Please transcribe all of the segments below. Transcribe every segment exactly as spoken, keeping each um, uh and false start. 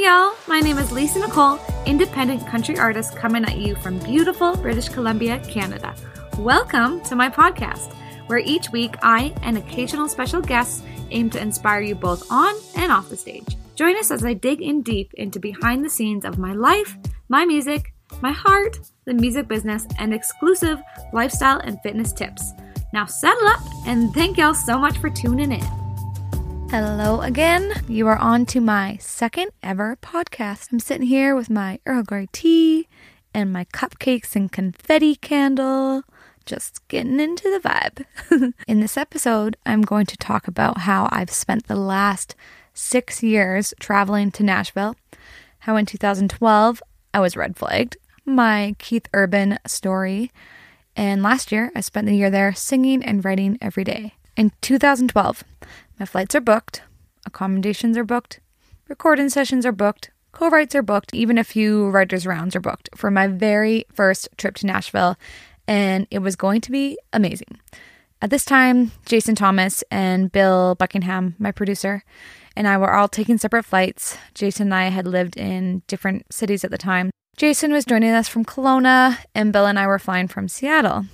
Hey y'all, my name is Lisa Nicole, independent country artist coming at you from beautiful British Columbia, Canada. Welcome to my podcast, where each week I and occasional special guests aim to inspire you both on and off the stage. Join us as I dig in deep into behind the scenes of my life, my music, my heart, the music business, and exclusive lifestyle and fitness tips. Now settle up and thank y'all so much for tuning in. Hello again. You are on to my second ever podcast. I'm sitting here with my Earl Grey tea and my cupcakes and confetti candle, just getting into the vibe. In this episode, I'm going to talk about how I've spent the last six years traveling to Nashville, how in two thousand twelve I was red flagged, my Keith Urban story, and last year I spent the year there singing and writing every day. In two thousand twelve, my flights are booked, accommodations are booked, recording sessions are booked, co-writes are booked, even a few writers' rounds are booked for my very first trip to Nashville, and it was going to be amazing. At this time, Jason Thomas and Bill Buckingham, my producer, and I were all taking separate flights. Jason and I had lived in different cities at the time. Jason was joining us from Kelowna, and Bill and I were flying from Seattle,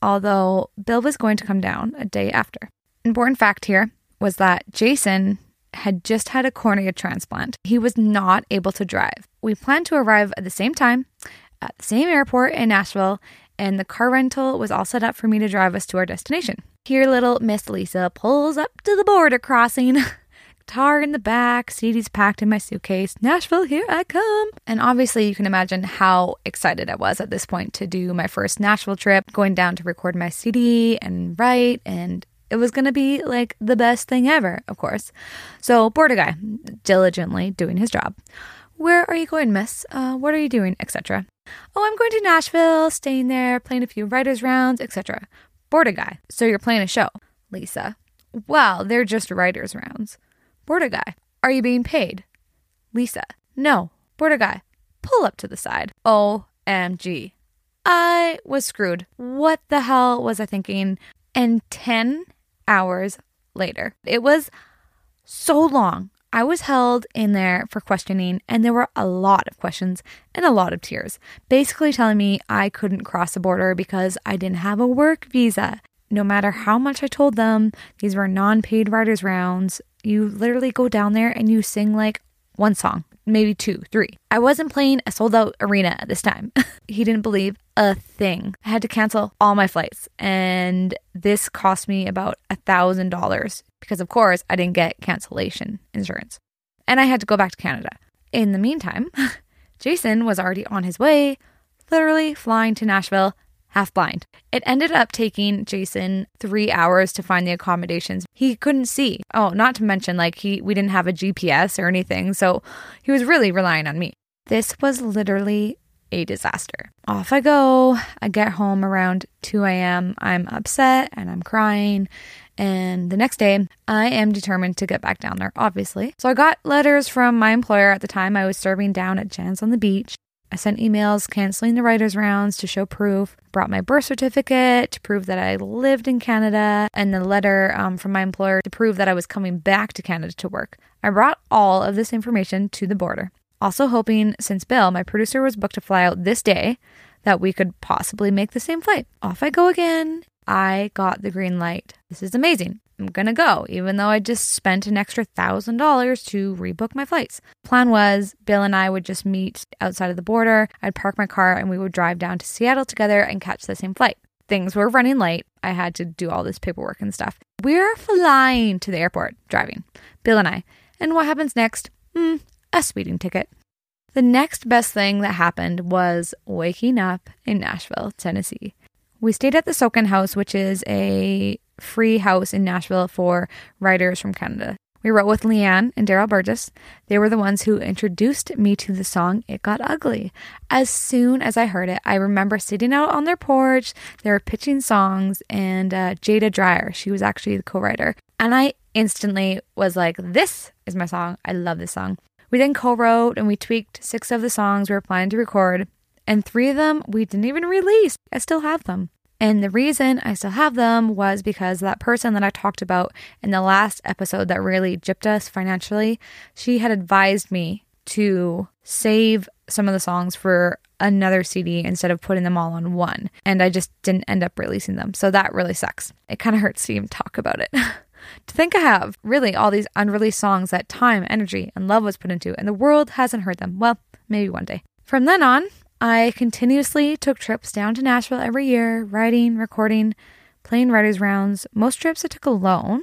although Bill was going to come down a day after. Important fact here was that Jason had just had a cornea transplant. He was not able to drive. We planned to arrive at the same time, at the same airport in Nashville, and the car rental was all set up for me to drive us to our destination. Here little Miss Lisa pulls up to the border crossing. Guitar in the back, C Ds packed in my suitcase. Nashville, here I come. And obviously you can imagine how excited I was at this point to do my first Nashville trip, going down to record my C D and write, and it was going to be like the best thing ever, of course. So border guy, diligently doing his job. Where are you going, miss? Uh, what are you doing, et cetera. Oh, I'm going to Nashville, staying there, playing a few writers' rounds, et cetera. Border guy, so you're playing a show, Lisa. Well, they're just writers' rounds. Border guy, are you being paid? Lisa, no. Border guy, pull up to the side. O M G. I was screwed. What the hell was I thinking? And ten hours later. It was so long. I was held in there for questioning, and there were a lot of questions and a lot of tears, basically telling me I couldn't cross the border because I didn't have a work visa. No matter how much I told them, these were non-paid writers' rounds. You literally go down there and you sing like one song, maybe two, three. I wasn't playing a sold-out arena at this time. He didn't believe a thing. I had to cancel all my flights, and this cost me about a thousand dollars, because of course I didn't get cancellation insurance, and I had to go back to Canada. In the meantime, Jason was already on his way, literally flying to Nashville, half blind. It ended up taking Jason three hours to find the accommodations. He couldn't see. Oh, not to mention like he we didn't have a G P S or anything, so he was really relying on me. This was literally a disaster. Off I go. I get home around two a.m. I'm upset and I'm crying. And the next day, I am determined to get back down there, obviously. So I got letters from my employer at the time. I was serving down at Jen's on the beach. I sent emails canceling the writers' rounds to show proof, brought my birth certificate to prove that I lived in Canada, and the letter um, from my employer to prove that I was coming back to Canada to work. I brought all of this information to the border, also hoping, since Bill, my producer, was booked to fly out this day, that we could possibly make the same flight. Off I go again. I got the green light. This is amazing. I'm gonna go, even though I just spent an extra a thousand dollars to rebook my flights. Plan was Bill and I would just meet outside of the border. I'd park my car and we would drive down to Seattle together and catch the same flight. Things were running late. I had to do all this paperwork and stuff. We're flying to the airport, driving, Bill and I. And what happens next? Hmm, a speeding ticket. The next best thing that happened was waking up in Nashville, Tennessee. We stayed at the Soken House, which is a free house in Nashville for writers from Canada. We wrote with Leanne and Daryl Burgess. They were the ones who introduced me to the song It Got Ugly. As soon as I heard it, I remember sitting out on their porch. They were pitching songs, and uh, Jada Dreyer, she was actually the co-writer. And I instantly was like, this is my song. I love this song. We then co-wrote and we tweaked six of the songs we were planning to record. And three of them we didn't even release. I still have them. And the reason I still have them was because that person that I talked about in the last episode that really gypped us financially, she had advised me to save some of the songs for another C D instead of putting them all on one. And I just didn't end up releasing them. So that really sucks. It kind of hurts to even talk about it. To think I have really all these unreleased songs that time, energy, and love was put into, and the world hasn't heard them. Well, maybe one day. From then on, I continuously took trips down to Nashville every year, writing, recording, playing writers' rounds. Most trips I took alone.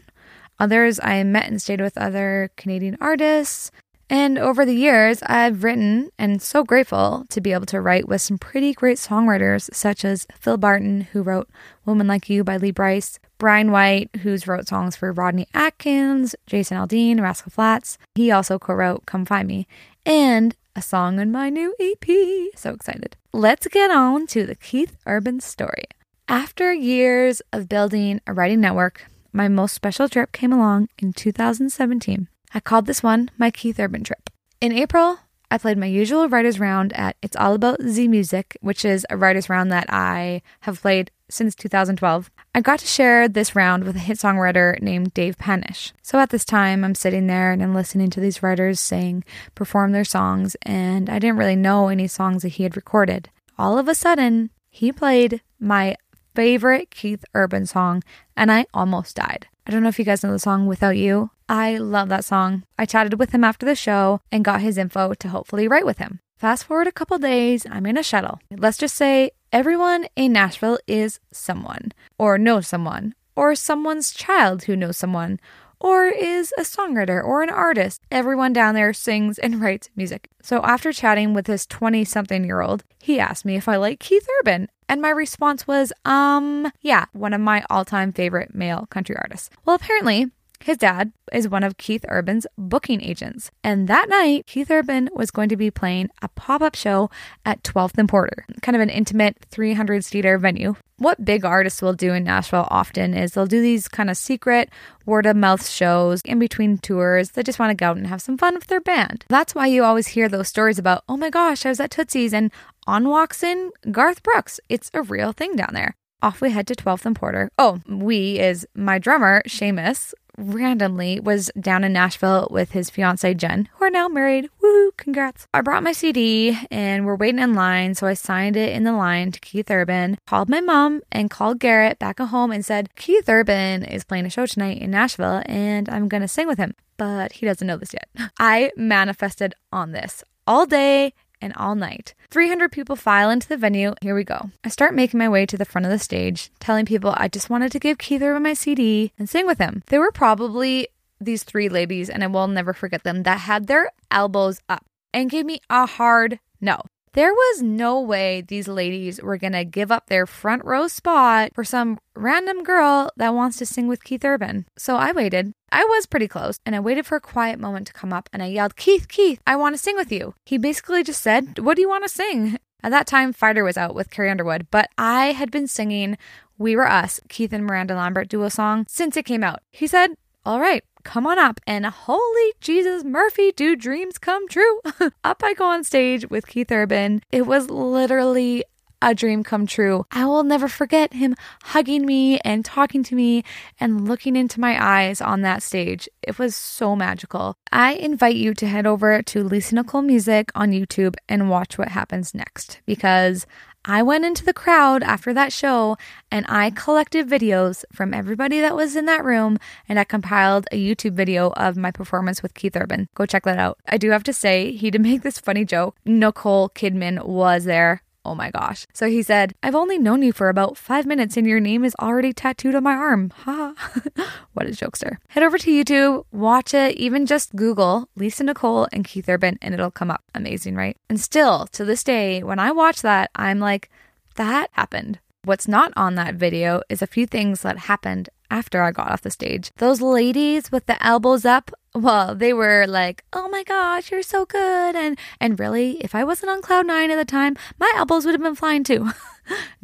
Others I met and stayed with other Canadian artists. And over the years, I've written and so grateful to be able to write with some pretty great songwriters such as Phil Barton, who wrote Woman Like You by Lee Brice, Brian White, who's wrote songs for Rodney Atkins, Jason Aldean, Rascal Flatts. He also co-wrote Come Find Me and a song in my new E P. So excited. Let's get on to the Keith Urban story. After years of building a writing network, my most special trip came along in two thousand seventeen. I called this one my Keith Urban trip. In April, I played my usual writer's round at It's All About Z Music, which is a writer's round that I have played since two thousand twelve. I got to share this round with a hit songwriter named Dave Panish. So at this time, I'm sitting there and I'm listening to these writers sing, perform their songs, and I didn't really know any songs that he had recorded. All of a sudden, he played my favorite Keith Urban song, and I almost died. I don't know if you guys know the song Without You. I love that song. I chatted with him after the show and got his info to hopefully write with him. Fast forward a couple days, I'm in a shuttle. Let's just say everyone in Nashville is someone, or knows someone, or someone's child who knows someone, or is a songwriter or an artist. Everyone down there sings and writes music. So after chatting with this twenty-something-year-old, he asked me if I like Keith Urban. And my response was, um, yeah, one of my all-time favorite male country artists. Well, apparently, his dad is one of Keith Urban's booking agents. And that night, Keith Urban was going to be playing a pop-up show at twelfth and Porter, kind of an intimate three hundred seater venue. What big artists will do in Nashville often is they'll do these kind of secret word-of-mouth shows in between tours. They just want to go out and have some fun with their band. That's why you always hear those stories about, oh my gosh, I was at Tootsie's and on walks in Garth Brooks. It's a real thing down there. Off we head to twelfth and Porter. Oh, we is my drummer, Seamus. Randomly was down in Nashville with his fiancee Jen, who are now married. Woo, congrats. I brought my C D and we're waiting in line, so I signed it in the line to Keith Urban, called my mom and called Garrett back at home and said, Keith Urban is playing a show tonight in Nashville and I'm going to sing with him, but he doesn't know this yet. I manifested on this all day and all night. three hundred people file into the venue. Here we go. I start making my way to the front of the stage, telling people I just wanted to give Keith Urban my C D and sing with him. There were probably these three ladies, and I will never forget them, that had their elbows up and gave me a hard no. There was no way these ladies were going to give up their front row spot for some random girl that wants to sing with Keith Urban. So I waited. I was pretty close, and I waited for a quiet moment to come up, and I yelled, Keith, Keith, I want to sing with you. He basically just said, what do you want to sing? At that time, Fighter was out with Carrie Underwood, but I had been singing We Were Us, Keith and Miranda Lambert duo song, since it came out. He said, all right, come on up, and holy Jesus, Murphy, do dreams come true? Up I go on stage with Keith Urban. It was literally a dream come true. I will never forget him hugging me and talking to me and looking into my eyes on that stage. It was so magical. I invite you to head over to Lisa Nicole Music on YouTube and watch what happens next, because I went into the crowd after that show and I collected videos from everybody that was in that room, and I compiled a YouTube video of my performance with Keith Urban. Go check that out. I do have to say, he did make this funny joke. Nicole Kidman was there. Oh my gosh. So he said, I've only known you for about five minutes and your name is already tattooed on my arm. Ha. What a jokester. Head over to YouTube, watch it, even just Google Lisa Nicole and Keith Urban and it'll come up. Amazing, right? And still to this day, when I watch that, I'm like, that happened. What's not on that video is a few things that happened after I got off the stage. Those ladies with the elbows up, well, they were like, oh my gosh, you're so good. And and really, if I wasn't on cloud nine at the time, my elbows would have been flying too.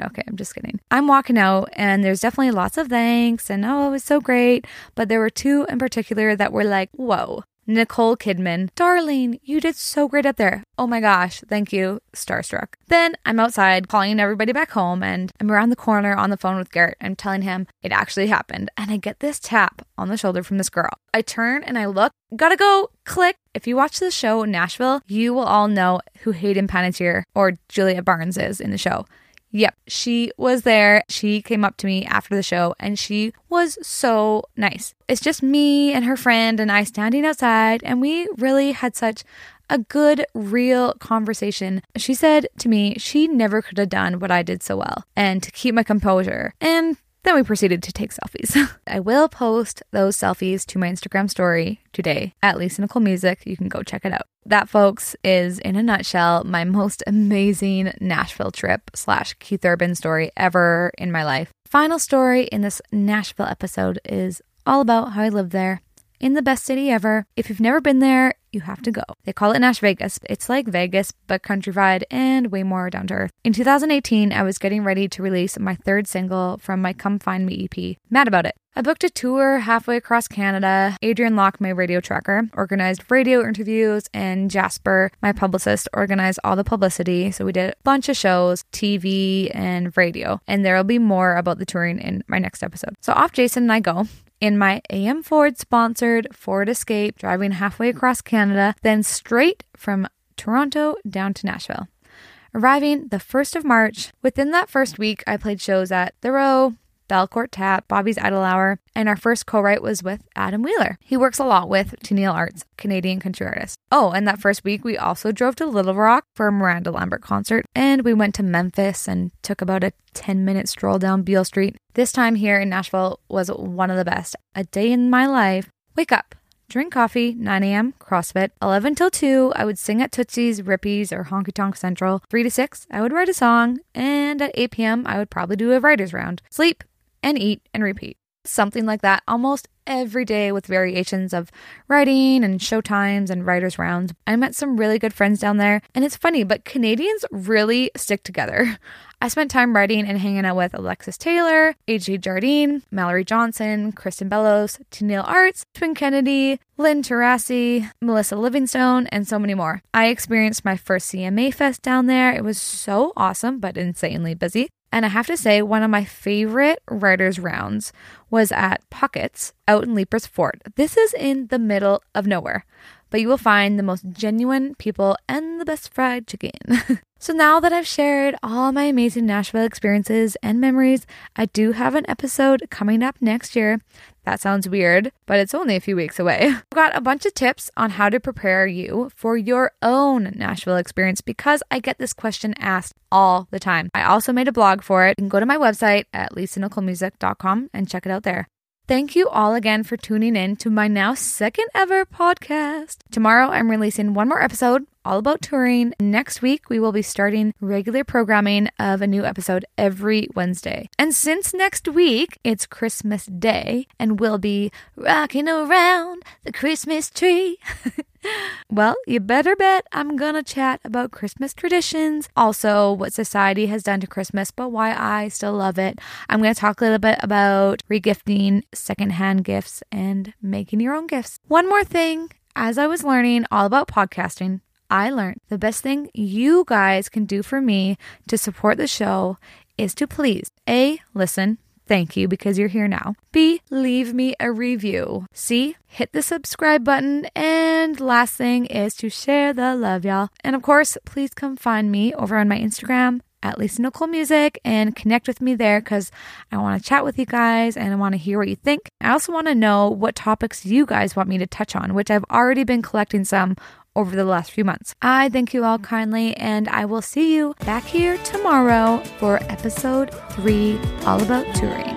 Okay, I'm just kidding. I'm walking out and there's definitely lots of thanks and oh, it was so great. But there were two in particular that were like, whoa, Nicole Kidman, darling, you did so great up there. Oh my gosh, thank you. Starstruck. Then I'm outside calling everybody back home, and I'm around the corner on the phone with Garrett. I'm telling him it actually happened, and I get this tap on the shoulder from this girl. I turn and I look. Gotta go. Click. If you watch the show Nashville, you will all know who Hayden Panettiere or Julia Barnes is in the show. Yep, she was there. She came up to me after the show, and she was so nice. It's just me and her friend and I standing outside, and we really had such a good, real conversation. She said to me she never could have done what I did so well, and to keep my composure. And then we proceeded to take selfies. I will post those selfies to my Instagram story today at Lisa Nicole Music. You can go check it out. That, folks, is in a nutshell my most amazing Nashville trip slash Keith Urban story ever in my life. Final story in this Nashville episode is all about how I lived there in the best city ever. If you've never been there, you have to go. They call it Nash Vegas. It's like Vegas, but countrified and way more down to earth. In two thousand eighteen, I was getting ready to release my third single from my Come Find Me E P. Mad about it. I booked a tour halfway across Canada. Adrian Locke, my radio tracker, organized radio interviews, and Jasper, my publicist, organized all the publicity. So we did a bunch of shows, T V and radio. And there'll be more about the touring in my next episode. So off Jason and I go. In my A M Ford sponsored Ford Escape, driving halfway across Canada, then straight from Toronto down to Nashville. Arriving the first of March, within that first week, I played shows at The Row, Bellcourt Tap, Bobby's Idle Hour, and our first co-write was with Adam Wheeler. He works a lot with Tenille Arts, Canadian country artist. Oh, and that first week we also drove to Little Rock for a Miranda Lambert concert, and we went to Memphis and took about a ten minute stroll down Beale Street. This time here in Nashville was one of the best. A day in my life. Wake up. Drink coffee, nine a.m., CrossFit. eleven till two, I would sing at Tootsie's, Rippie's, or Honky Tonk Central. three to six, I would write a song, and at eight p.m., I would probably do a writer's round. Sleep, and eat and repeat. Something like that almost every day with variations of writing and show times and writer's rounds. I met some really good friends down there, and it's funny, but Canadians really stick together. I spent time writing and hanging out with Alexis Taylor, A J Jardine, Mallory Johnson, Kristen Bellows, Tenille Arts, Twin Kennedy, Lynn Terrassi, Melissa Livingstone, and so many more. I experienced my first C M A Fest down there. It was so awesome, but insanely busy. And I have to say, one of my favorite writers' rounds was at Puckett's out in Leaper's Fort. This is in the middle of nowhere, but you will find the most genuine people and the best fried chicken. So now that I've shared all my amazing Nashville experiences and memories, I do have an episode coming up next year. That sounds weird, but it's only a few weeks away. I've got a bunch of tips on how to prepare you for your own Nashville experience because I get this question asked all the time. I also made a blog for it. You can go to my website at lisa nicole music dot com and check it out there. Thank you all again for tuning in to my now second ever podcast. Tomorrow I'm releasing one more episode all about touring. Next week we will be starting regular programming of a new episode every Wednesday. And since next week it's Christmas Day and we'll be rocking around the Christmas tree. Well, you better bet I'm gonna chat about Christmas traditions, also what society has done to Christmas, but why I still love it. I'm gonna talk a little bit about regifting, secondhand gifts, and making your own gifts. One more thing, as I was learning all about podcasting, I learned the best thing you guys can do for me to support the show is to please A, listen. Thank you because you're here now. B, leave me a review. C, hit the subscribe button. And last thing is to share the love, y'all. And of course, please come find me over on my Instagram at Lisa Nicole Music and connect with me there because I want to chat with you guys and I want to hear what you think. I also want to know what topics you guys want me to touch on, which I've already been collecting some over the last few months. I thank you all kindly, and I will see you back here tomorrow for episode three, all about touring.